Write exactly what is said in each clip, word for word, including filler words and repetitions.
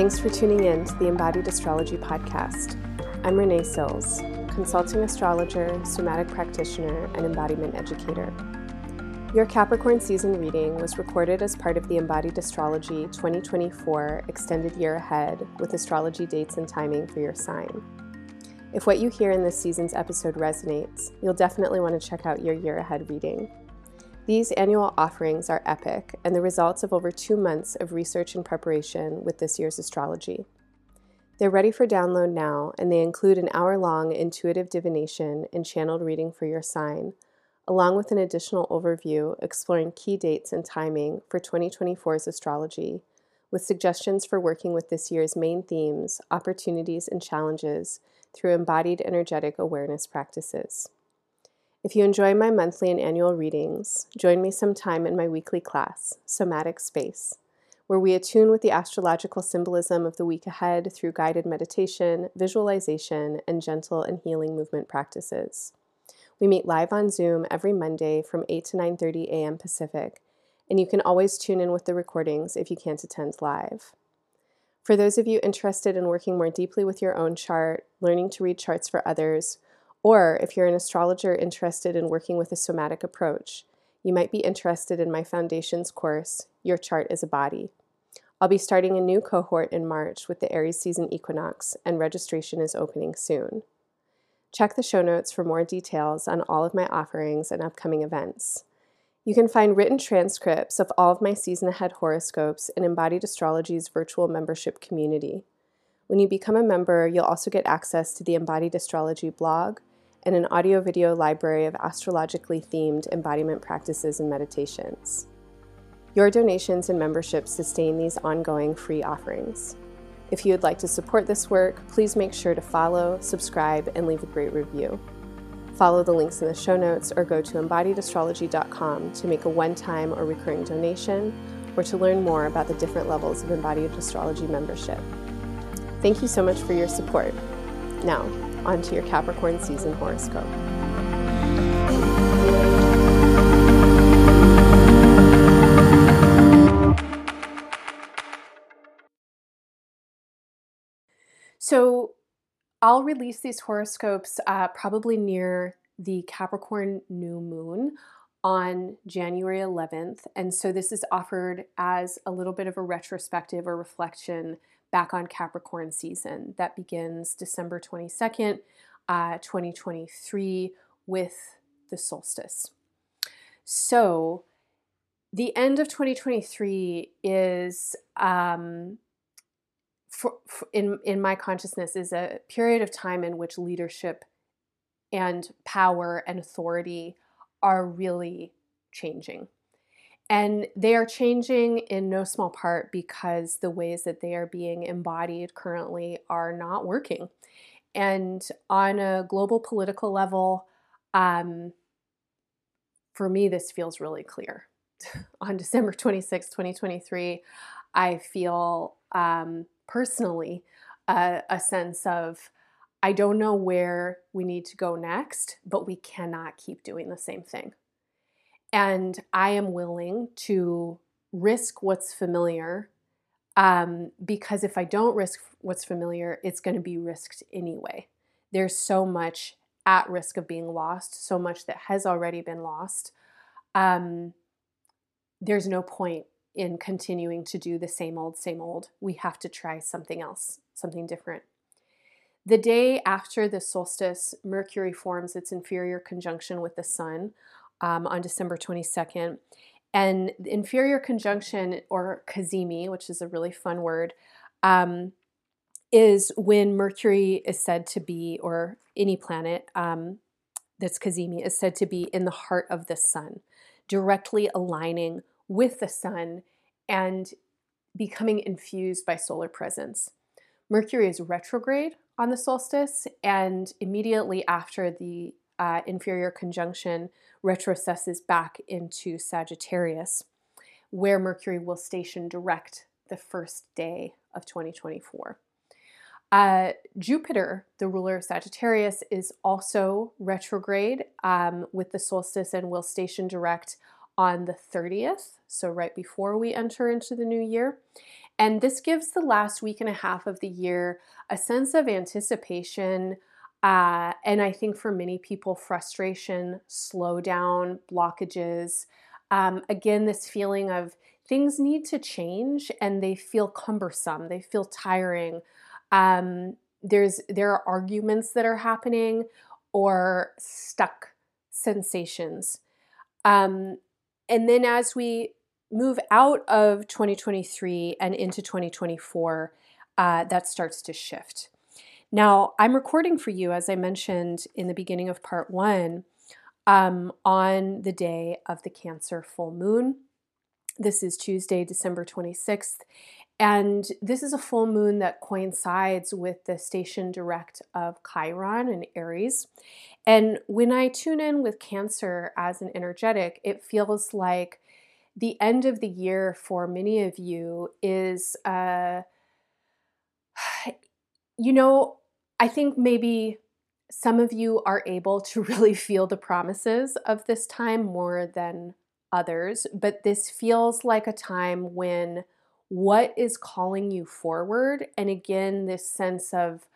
Thanks for tuning in to the Embodied Astrology podcast. I'm Renee Sills, consulting astrologer, somatic practitioner, and embodiment educator. Your Capricorn season reading was recorded as part of the Embodied Astrology twenty twenty-four extended year ahead with astrology dates and timing for your sign. If what you hear in this season's episode resonates, you'll definitely want to check out your year ahead reading. These annual offerings are epic and the results of over two months of research and preparation with this year's astrology. They're ready for download now, and they include an hour-long intuitive divination and channeled reading for your sign, along with an additional overview exploring key dates and timing for twenty twenty-four's astrology, with suggestions for working with this year's main themes, opportunities, and challenges through embodied energetic awareness practices. If you enjoy my monthly and annual readings, join me sometime in my weekly class, Somatic Space, where we attune with the astrological symbolism of the week ahead through guided meditation, visualization, and gentle and healing movement practices. We meet live on Zoom every Monday from eight to nine thirty a.m. Pacific, and you can always tune in with the recordings if you can't attend live. For those of you interested in working more deeply with your own chart, learning to read charts for others, or if you're an astrologer interested in working with a somatic approach, you might be interested in my foundations course, Your Chart is a Body. I'll be starting a new cohort in March with the Aries season equinox, and registration is opening soon. Check the show notes for more details on all of my offerings and upcoming events. You can find written transcripts of all of my season ahead horoscopes in Embodied Astrology's virtual membership community. When you become a member, you'll also get access to the Embodied Astrology blog, and an audio-video library of astrologically themed embodiment practices and meditations. Your donations and memberships sustain these ongoing free offerings. If you would like to support this work, please make sure to follow, subscribe, and leave a great review. Follow the links in the show notes or go to embodied astrology dot com to make a one-time or recurring donation, or to learn more about the different levels of Embodied Astrology membership. Thank you so much for your support. Now, onto your Capricorn season horoscope. So I'll release these horoscopes uh, probably near the Capricorn new moon on January eleventh. And so this is offered as a little bit of a retrospective or reflection back on Capricorn season that begins December twenty-second, uh, twenty twenty-three, with the solstice. So the end of twenty twenty-three is, um, for, for in, in my consciousness, is a period of time in which leadership and power and authority are really changing. And they are changing in no small part because the ways that they are being embodied currently are not working. And on a global political level, um, for me, this feels really clear. On December twenty-sixth, twenty twenty-three, I feel um, personally uh, a sense of, I don't know where we need to go next, but we cannot keep doing the same thing. And I am willing to risk what's familiar, um, because if I don't risk what's familiar, it's going to be risked anyway. There's so much at risk of being lost, so much that has already been lost. Um, there's no point in continuing to do the same old, same old. We have to try something else, something different. The day after the solstice, Mercury forms its inferior conjunction with the sun, Um, on December twenty-second. And the inferior conjunction, or kazimi, which is a really fun word, um, is when Mercury is said to be, or any planet um, that's kazimi, is said to be in the heart of the sun, directly aligning with the sun and becoming infused by solar presence. Mercury is retrograde on the solstice, and immediately after the Uh, inferior conjunction, retrocesses back into Sagittarius, where Mercury will station direct the first day of twenty twenty-four. Uh, Jupiter, the ruler of Sagittarius, is also retrograde um, with the solstice and will station direct on the thirtieth, so right before we enter into the new year. And this gives the last week and a half of the year a sense of anticipation, uh, and I think for many people, frustration, slowdown, blockages. Um, again, this feeling of things need to change and they feel cumbersome, they feel tiring. Um, there's there are arguments that are happening or stuck sensations. Um, and then as we move out of twenty twenty-three and into twenty twenty-four, uh, that starts to shift. Now, I'm recording for you, as I mentioned in the beginning of part one, um, on the day of the Cancer full moon. This is Tuesday, December twenty-sixth. And this is a full moon that coincides with the station direct of Chiron in Aries. And when I tune in with Cancer as an energetic, it feels like the end of the year for many of you is, uh, you know, I think maybe some of you are able to really feel the promises of this time more than others, but this feels like a time when what is calling you forward. And again, this sense of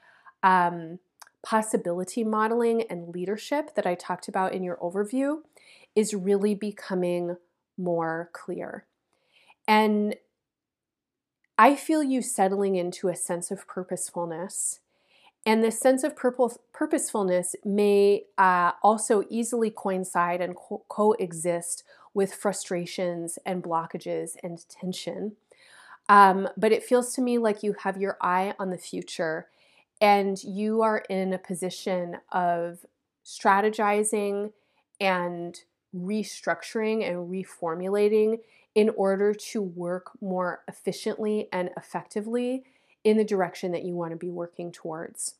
um, possibility modeling and leadership that I talked about in your overview is really becoming more clear. And I feel you settling into a sense of purposefulness. And this sense of purpose, purposefulness may uh, also easily coincide and co- coexist with frustrations and blockages and tension. Um, but it feels to me like you have your eye on the future and you are in a position of strategizing and restructuring and reformulating in order to work more efficiently and effectively in the direction that you want to be working towards.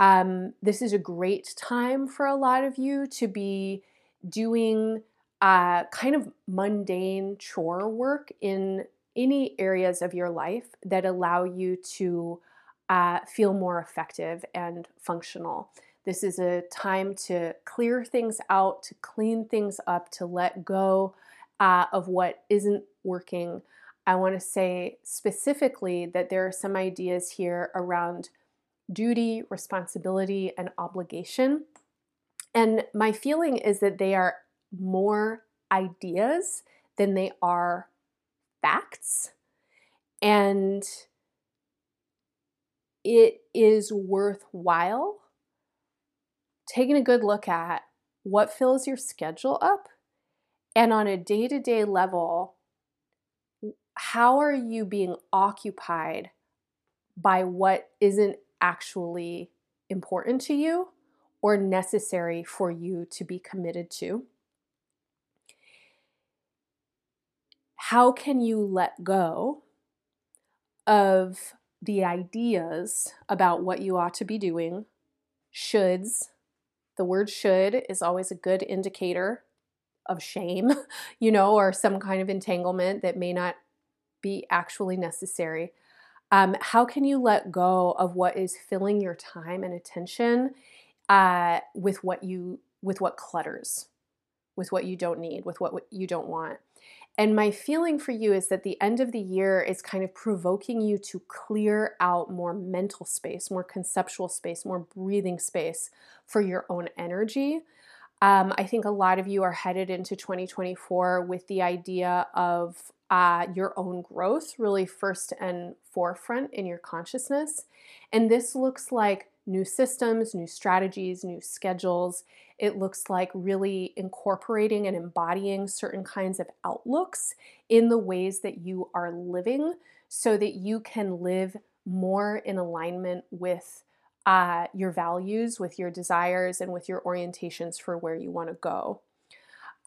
Um, this is a great time for a lot of you to be doing uh, kind of mundane chore work in any areas of your life that allow you to uh, feel more effective and functional. This is a time to clear things out, to clean things up, to let go uh, of what isn't working. I want to say specifically that there are some ideas here around duty, responsibility, and obligation. And my feeling is that they are more ideas than they are facts, and it is worthwhile taking a good look at what fills your schedule up, and on a day-to-day level, how are you being occupied by what isn't actually important to you or necessary for you to be committed to? How can you let go of the ideas about what you ought to be doing? Shoulds. The word should is always a good indicator of shame, you know, or some kind of entanglement that may not be actually necessary. Um, how can you let go of what is filling your time and attention uh, with what you, with what clutters, with what you don't need, with what you don't want? And my feeling for you is that the end of the year is kind of provoking you to clear out more mental space, more conceptual space, more breathing space for your own energy. Um, I think a lot of you are headed into twenty twenty-four with the idea of uh, your own growth really first and forefront in your consciousness. And this looks like new systems, new strategies, new schedules. It looks like really incorporating and embodying certain kinds of outlooks in the ways that you are living so that you can live more in alignment with uh, your values, with your desires, and with your orientations for where you want to go.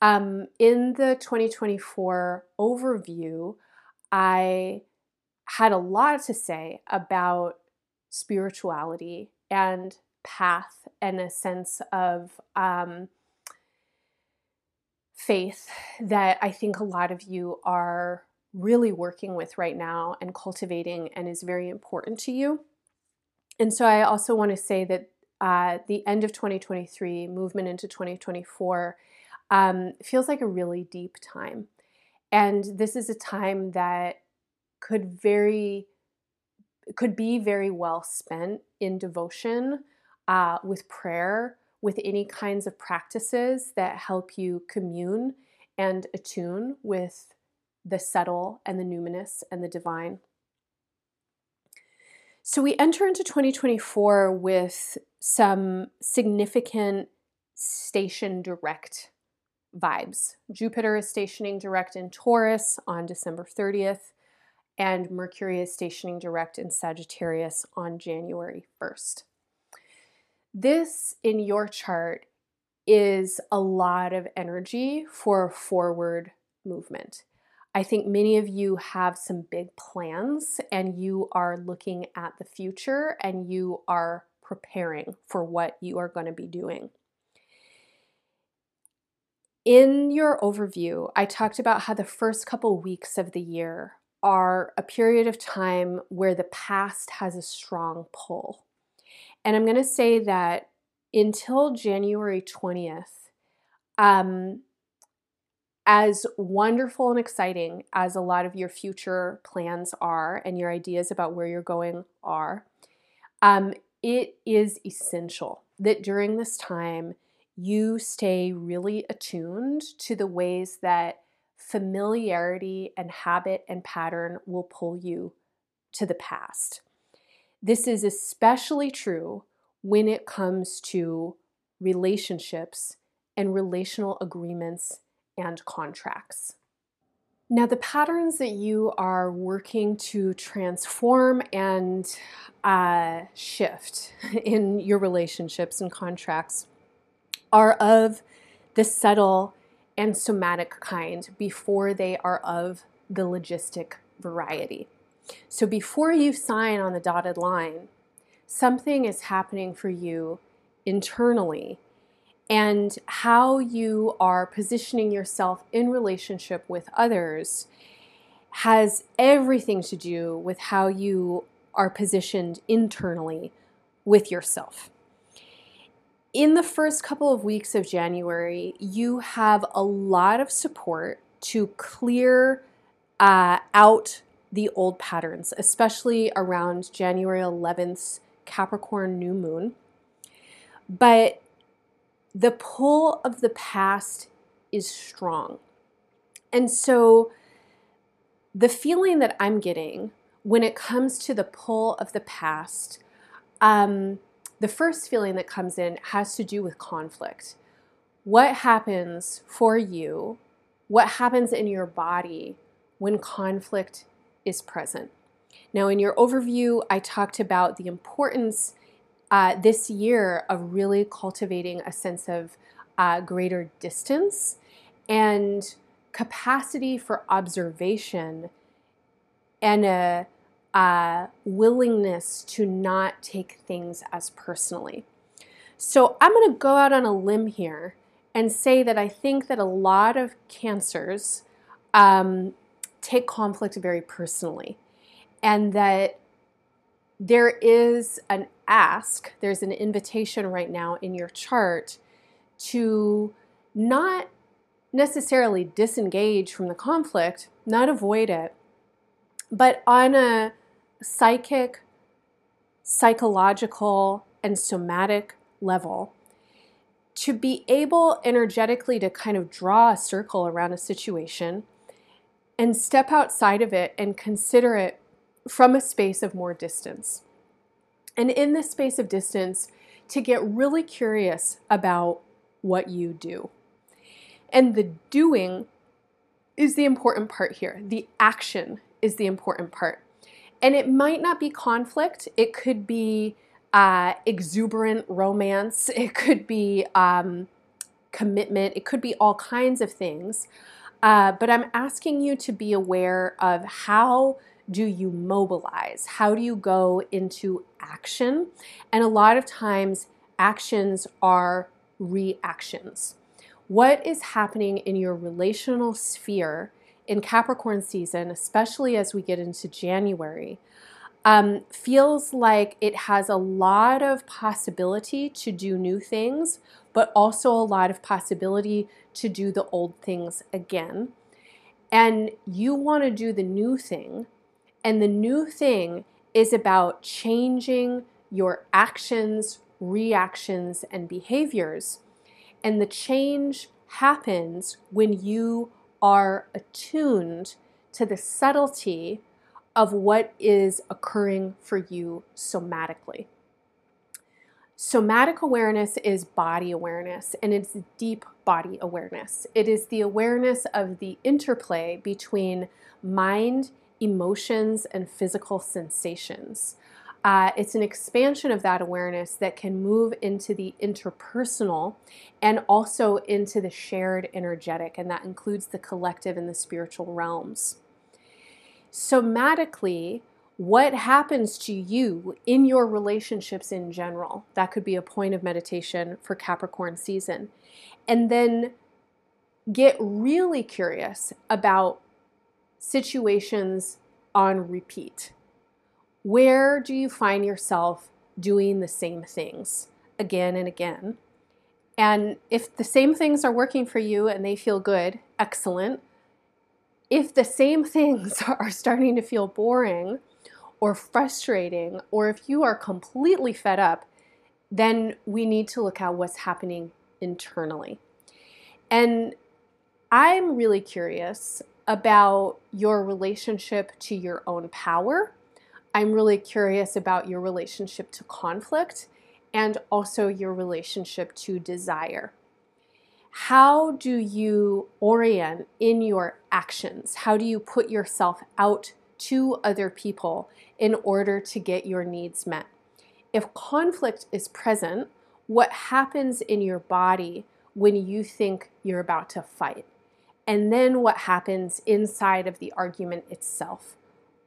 Um, in the twenty twenty-four overview, I had a lot to say about spirituality and path and a sense of um, faith that I think a lot of you are really working with right now and cultivating and is very important to you. And so I also want to say that uh, the end of twenty twenty-three, movement into twenty twenty-four, um, feels like a really deep time. And this is a time that could very, could be very well spent in devotion, uh, with prayer, with any kinds of practices that help you commune and attune with the subtle and the numinous and the divine. So we enter into twenty twenty-four with some significant station direct vibes. Jupiter is stationing direct in Taurus on December thirtieth, and Mercury is stationing direct in Sagittarius on January first. This, in your chart, is a lot of energy for forward movement. I think many of you have some big plans and you are looking at the future and you are preparing for what you are going to be doing. In your overview, I talked about how the first couple weeks of the year are a period of time where the past has a strong pull. And I'm going to say that until January twentieth, um, as wonderful and exciting as a lot of your future plans are and your ideas about where you're going are, um, it is essential that during this time, you stay really attuned to the ways that familiarity and habit and pattern will pull you to the past. This is especially true when it comes to relationships and relational agreements and contracts. Now, the patterns that you are working to transform and uh, shift in your relationships and contracts are of the subtle and somatic kind before they are of the logistic variety. So before you sign on the dotted line, something is happening for you internally, and how you are positioning yourself in relationship with others has everything to do with how you are positioned internally with yourself. In the first couple of weeks of January, you have a lot of support to clear uh, out the old patterns, especially around January eleventh's Capricorn new moon. But the pull of the past is strong. And so the feeling that I'm getting when it comes to the pull of the past, um, the first feeling that comes in has to do with conflict. What happens for you, what happens in your body when conflict is present? Now, in your overview, I talked about the importance uh, this year of really cultivating a sense of uh, greater distance and capacity for observation and a Uh, willingness to not take things as personally. So I'm going to go out on a limb here and say that I think that a lot of Cancers um, take conflict very personally, and that there is an ask, there's an invitation right now in your chart to not necessarily disengage from the conflict, not avoid it, but on a psychic, psychological, and somatic level, to be able energetically to kind of draw a circle around a situation and step outside of it and consider it from a space of more distance. And in this space of distance, to get really curious about what you do. And the doing is the important part here. The action is the important part. And it might not be conflict. It could be uh, exuberant romance. It could be um, commitment. It could be all kinds of things. Uh, but I'm asking you to be aware of how do you mobilize? How do you go into action? And a lot of times actions are reactions. What is happening in your relational sphere in Capricorn season, especially as we get into January, um, feels like it has a lot of possibility to do new things, but also a lot of possibility to do the old things again. And you want to do the new thing, And the new thing is about changing your actions, reactions, and behaviors. And the change happens when you are attuned to the subtlety of what is occurring for you somatically. Somatic awareness is body awareness, and it's deep body awareness. It is the awareness of the interplay between mind, emotions, and physical sensations. Uh, it's an expansion of that awareness that can move into the interpersonal and also into the shared energetic, and that includes the collective and the spiritual realms. Somatically, what happens to you in your relationships in general? That could be a point of meditation for Capricorn season. And then get really curious about situations on repeat. Where do you find yourself doing the same things again and again? And if the same things are working for you and they feel good, excellent. If the same things are starting to feel boring or frustrating, or if you are completely fed up, then we need to look at what's happening internally. And I'm really curious about your relationship to your own power. I'm really curious about your relationship to conflict and also your relationship to desire. How do you orient in your actions? How do you put yourself out to other people in order to get your needs met? If conflict is present, what happens in your body when you think you're about to fight? And then what happens inside of the argument itself?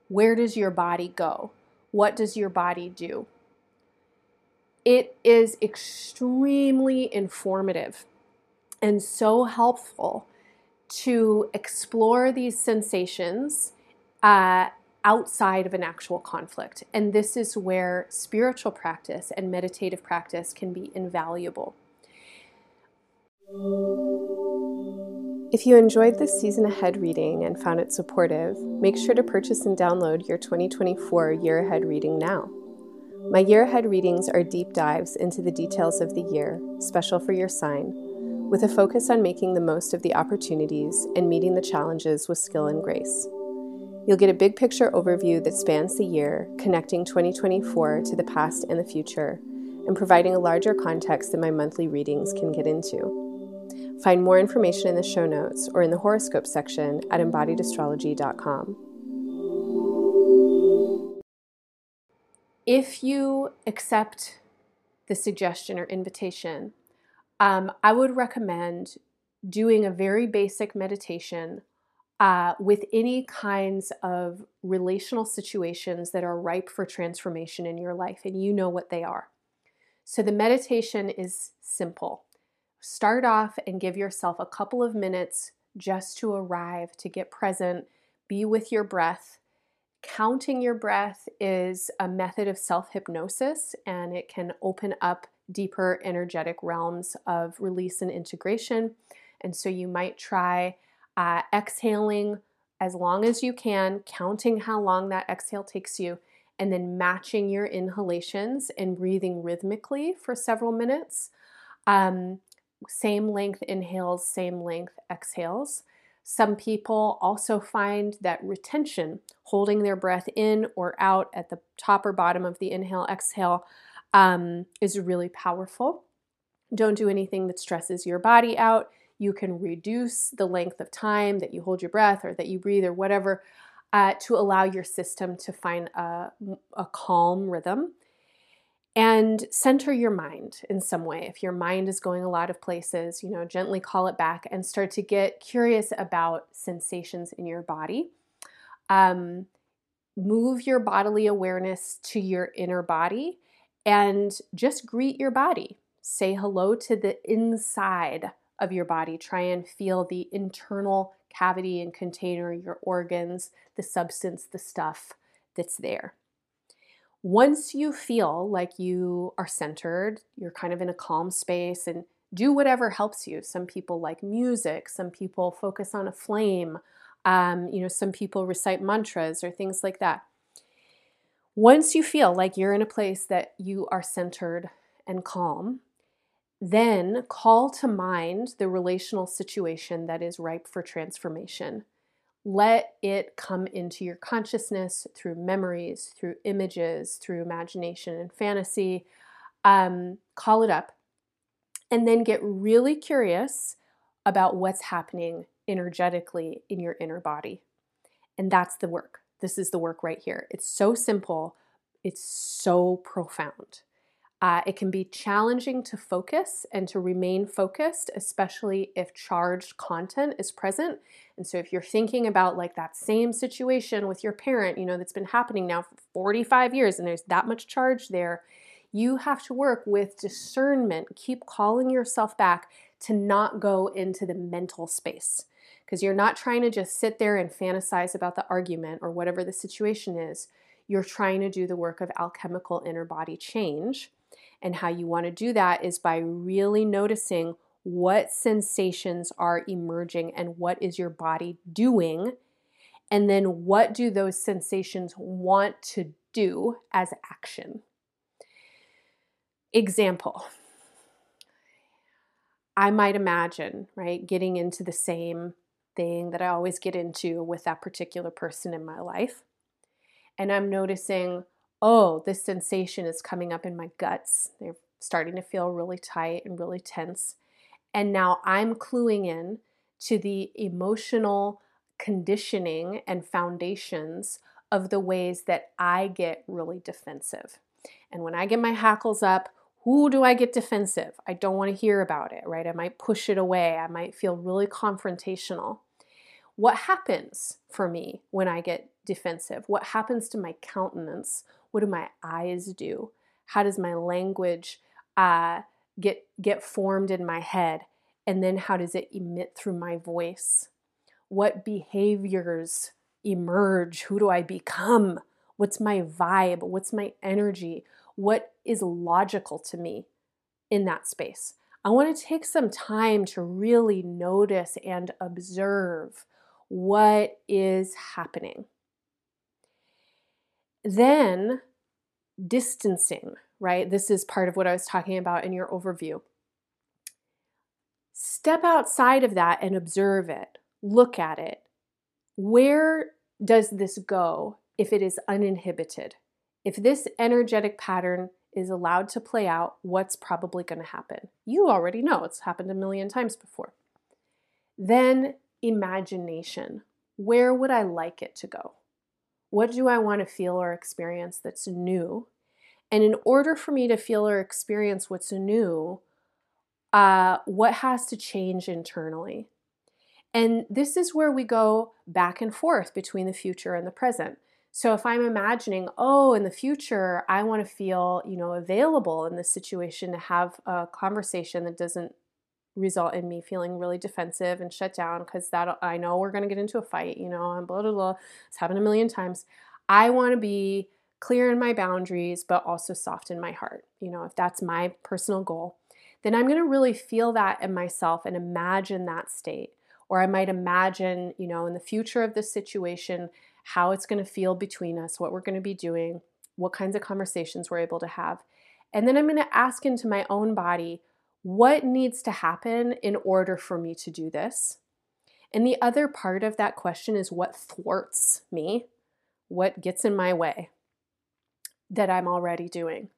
Where does your body go? What does your body do? It is extremely informative and so helpful to explore these sensations Uh, outside of an actual conflict. And this is where spiritual practice and meditative practice can be invaluable. If you enjoyed this season ahead reading and found it supportive, make sure to purchase and download your twenty twenty-four year ahead reading now. My year ahead readings are deep dives into the details of the year, special for your sign, with a focus on making the most of the opportunities and meeting the challenges with skill and grace. You'll get a big picture overview that spans the year, connecting twenty twenty-four to the past and the future, and providing a larger context than my monthly readings can get into. Find more information in the show notes or in the horoscope section at embodied astrology dot com. If you accept the suggestion or invitation, um, I would recommend doing a very basic meditation Uh, with any kinds of relational situations that are ripe for transformation in your life, and you know what they are. So the meditation is simple. Start off and give yourself a couple of minutes just to arrive, to get present, be with your breath. Counting your breath is a method of self-hypnosis, and it can open up deeper energetic realms of release and integration. And so you might try Uh, exhaling as long as you can, counting how long that exhale takes you, and then matching your inhalations and breathing rhythmically for several minutes. Um, same length inhales, same length exhales. Some people also find that retention, holding their breath in or out at the top or bottom of the inhale, exhale, um, is really powerful. Don't do anything that stresses your body out. You can reduce the length of time that you hold your breath or that you breathe or whatever uh, to allow your system to find a, a calm rhythm. And center your mind in some way. If your mind is going a lot of places, you know, gently call it back and start to get curious about sensations in your body. Um, move your bodily awareness to your inner body and just greet your body. Say hello to the inside of your body. Try and feel the internal cavity and container, your organs, the substance, the stuff that's there. Once you feel like you are centered, you're kind of in a calm space, and do whatever helps you. Some people like music, some people focus on a flame, um, you know, some people recite mantras or things like that. Once you feel like you're in a place that you are centered and calm, then call to mind the relational situation that is ripe for transformation. Let it come into your consciousness through memories, through images, through imagination and fantasy. Um, call it up and then get really curious about what's happening energetically in your inner body. And that's the work. This is the work right here. It's so simple. It's so profound. Uh, it can be challenging to focus and to remain focused, especially if charged content is present. And so if you're thinking about like that same situation with your parent, you know, that's been happening now for forty-five years and there's that much charge there, you have to work with discernment. Keep calling yourself back to not go into the mental space, because you're not trying to just sit there and fantasize about the argument or whatever the situation is. You're trying to do the work of alchemical inner body change. And how you want to do that is by really noticing what sensations are emerging and what is your body doing, and then what do those sensations want to do as action. Example, I might imagine, right, getting into the same thing that I always get into with that particular person in my life, and I'm noticing, oh, this sensation is coming up in my guts. They're starting to feel really tight and really tense. And now I'm cluing in to the emotional conditioning and foundations of the ways that I get really defensive. And when I get my hackles up, who do I get defensive? I don't want to hear about it, right? I might push it away. I might feel really confrontational. What happens for me when I get defensive? What happens to my countenance? What do my eyes do? How does my language uh, get, get formed in my head? And then how does it emit through my voice? What behaviors emerge? Who do I become? What's my vibe? What's my energy? What is logical to me in that space? I want to take some time to really notice and observe what is happening. Then distancing, right? This is part of what I was talking about in your overview. Step outside of that and observe it. Look at it. Where does this go if it is uninhibited? If this energetic pattern is allowed to play out, what's probably going to happen? You already know. It's happened a million times before. Then imagination. Where would I like it to go? What do I want to feel or experience that's new? And in order for me to feel or experience what's new, uh, what has to change internally? And this is where we go back and forth between the future and the present. So if I'm imagining, oh, in the future, I want to feel, you know, available in this situation to have a conversation that doesn't result in me feeling really defensive and shut down, because that I know we're going to get into a fight, you know, and blah, blah, blah. It's happened a million times. I want to be clear in my boundaries, but also soft in my heart. You know, if that's my personal goal, then I'm going to really feel that in myself and imagine that state. Or I might imagine, you know, in the future of this situation, how it's going to feel between us, what we're going to be doing, what kinds of conversations we're able to have. And then I'm going to ask into my own body, what needs to happen in order for me to do this? And the other part of that question is what thwarts me, what gets in my way that I'm already doing.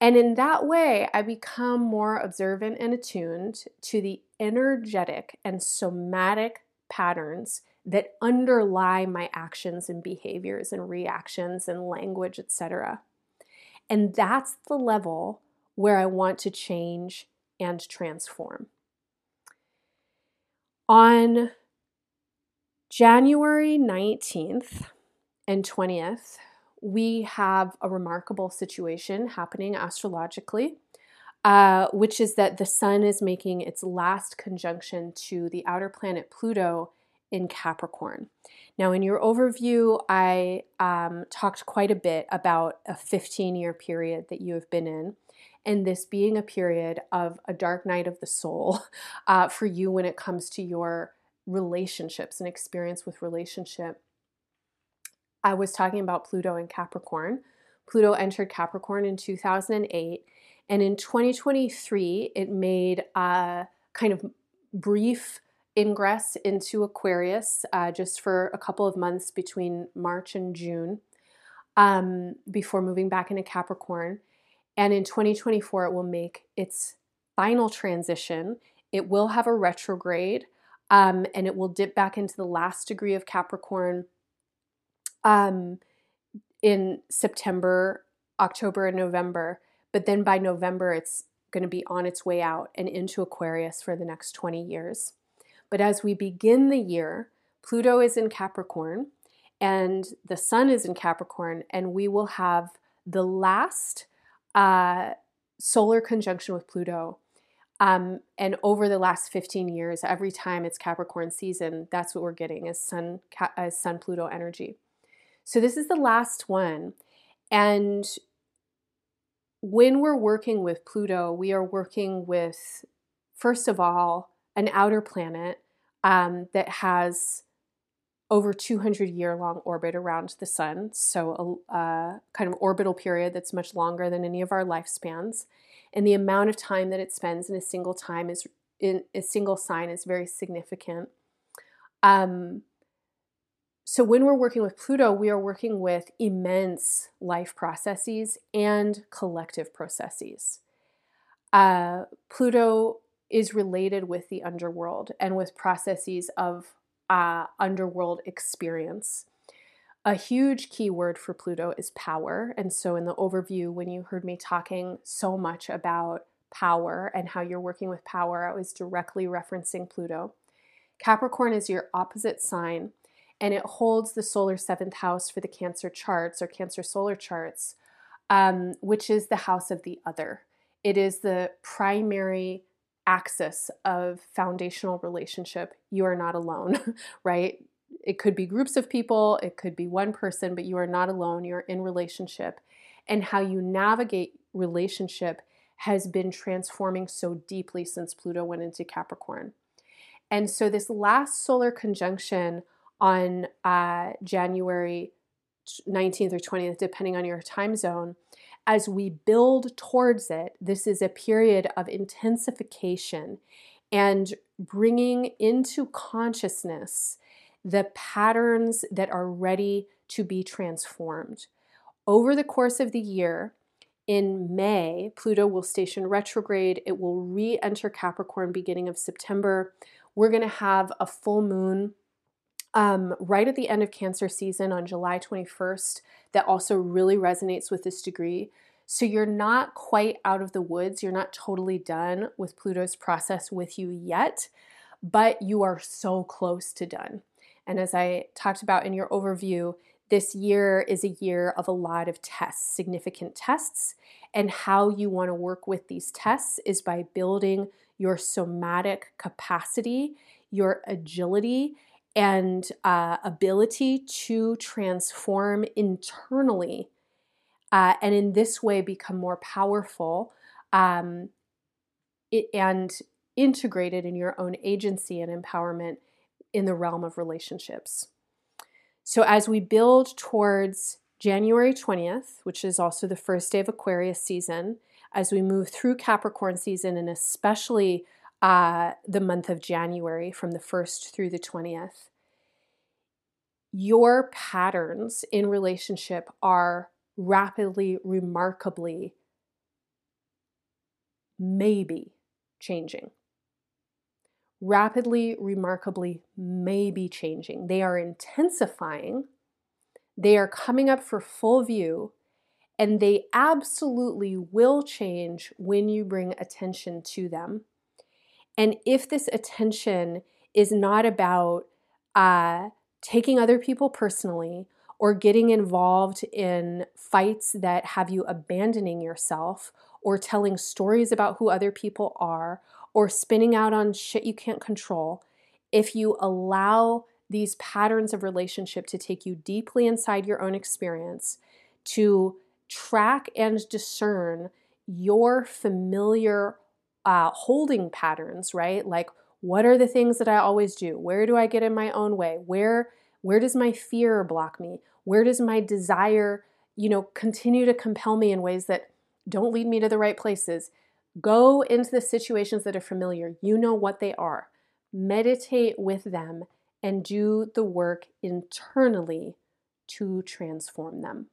And in that way, I become more observant and attuned to the energetic and somatic patterns that underlie my actions and behaviors and reactions and language, et cetera. And that's the level where I want to change and transform. On January nineteenth and twentieth, we have a remarkable situation happening astrologically, uh, which is that the sun is making its last conjunction to the outer planet Pluto in Capricorn. Now, in your overview, I um, talked quite a bit about a fifteen-year period that you have been in, and this being a period of a dark night of the soul uh, for you when it comes to your relationships and experience with relationship. I was talking about Pluto and Capricorn. Pluto entered Capricorn in two thousand eight, and in twenty twenty-three, it made a kind of brief ingress into Aquarius uh, just for a couple of months between March and June um, before moving back into Capricorn. And in twenty twenty-four, it will make its final transition. It will have a retrograde, um, and it will dip back into the last degree of Capricorn um, in September, October, and November. But then by November, it's going to be on its way out and into Aquarius for the next twenty years. But as we begin the year, Pluto is in Capricorn, and the Sun is in Capricorn, and we will have the last uh, solar conjunction with Pluto. Um, and over the last fifteen years, every time it's Capricorn season, that's what we're getting is Sun, uh, Sun Pluto energy. So this is the last one. And when we're working with Pluto, we are working with, first of all, an outer planet um, that has over two hundred year long orbit around the sun. So a, a kind of orbital period that's much longer than any of our lifespans. And the amount of time that it spends in a single time is in a single sign is very significant. Um, so when we're working with Pluto, we are working with immense life processes and collective processes. Uh, Pluto is related with the underworld and with processes of uh, underworld experience. A huge key word for Pluto is power. And so in the overview, when you heard me talking so much about power and how you're working with power, I was directly referencing Pluto. Capricorn is your opposite sign, and it holds the solar seventh house for the Cancer charts or Cancer solar charts, um, which is the house of the other. It is the primary axis of foundational relationship. You are not alone, right? It could be groups of people, it could be one person, but you are not alone. You're in relationship. And how you navigate relationship has been transforming so deeply since Pluto went into Capricorn. And so this last solar conjunction on uh, January nineteenth or twentieth, depending on your time zone, as we build towards it, this is a period of intensification and bringing into consciousness the patterns that are ready to be transformed. Over the course of the year, in May, Pluto will station retrograde. It will re-enter Capricorn beginning of September. We're going to have a full moon Um, right at the end of Cancer season on July twenty-first, that also really resonates with this degree. So you're not quite out of the woods. You're not totally done with Pluto's process with you yet, but you are so close to done. And as I talked about in your overview, this year is a year of a lot of tests, significant tests, and how you want to work with these tests is by building your somatic capacity, your agility, and uh, ability to transform internally uh, and in this way become more powerful um, it, and integrated in your own agency and empowerment in the realm of relationships. So as we build towards January twentieth, which is also the first day of Aquarius season, as we move through Capricorn season and especially Uh, the month of January from the first through the twentieth, your patterns in relationship are rapidly, remarkably, maybe changing. Rapidly, remarkably, maybe changing. They are intensifying, they are coming up for full view, and they absolutely will change when you bring attention to them. And if this attention is not about uh, taking other people personally or getting involved in fights that have you abandoning yourself or telling stories about who other people are or spinning out on shit you can't control, if you allow these patterns of relationship to take you deeply inside your own experience, to track and discern your familiar Uh, holding patterns, right? Like, what are the things that I always do? Where do I get in my own way? Where Where does my fear block me? Where does my desire, you know, continue to compel me in ways that don't lead me to the right places? Go into the situations that are familiar. You know what they are. Meditate with them and do the work internally to transform them.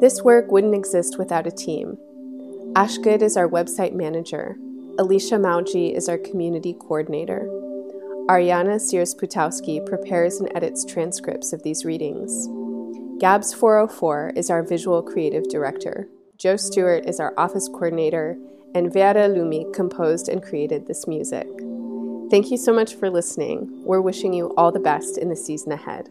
This work wouldn't exist without a team. Ash Good is our website manager. Alicia Mauji is our community coordinator. Ariana Sears-Putowski prepares and edits transcripts of these readings. Gabs four oh four is our visual creative director. Joe Stewart is our office coordinator, and Vera Lumi composed and created this music. Thank you so much for listening. We're wishing you all the best in the season ahead.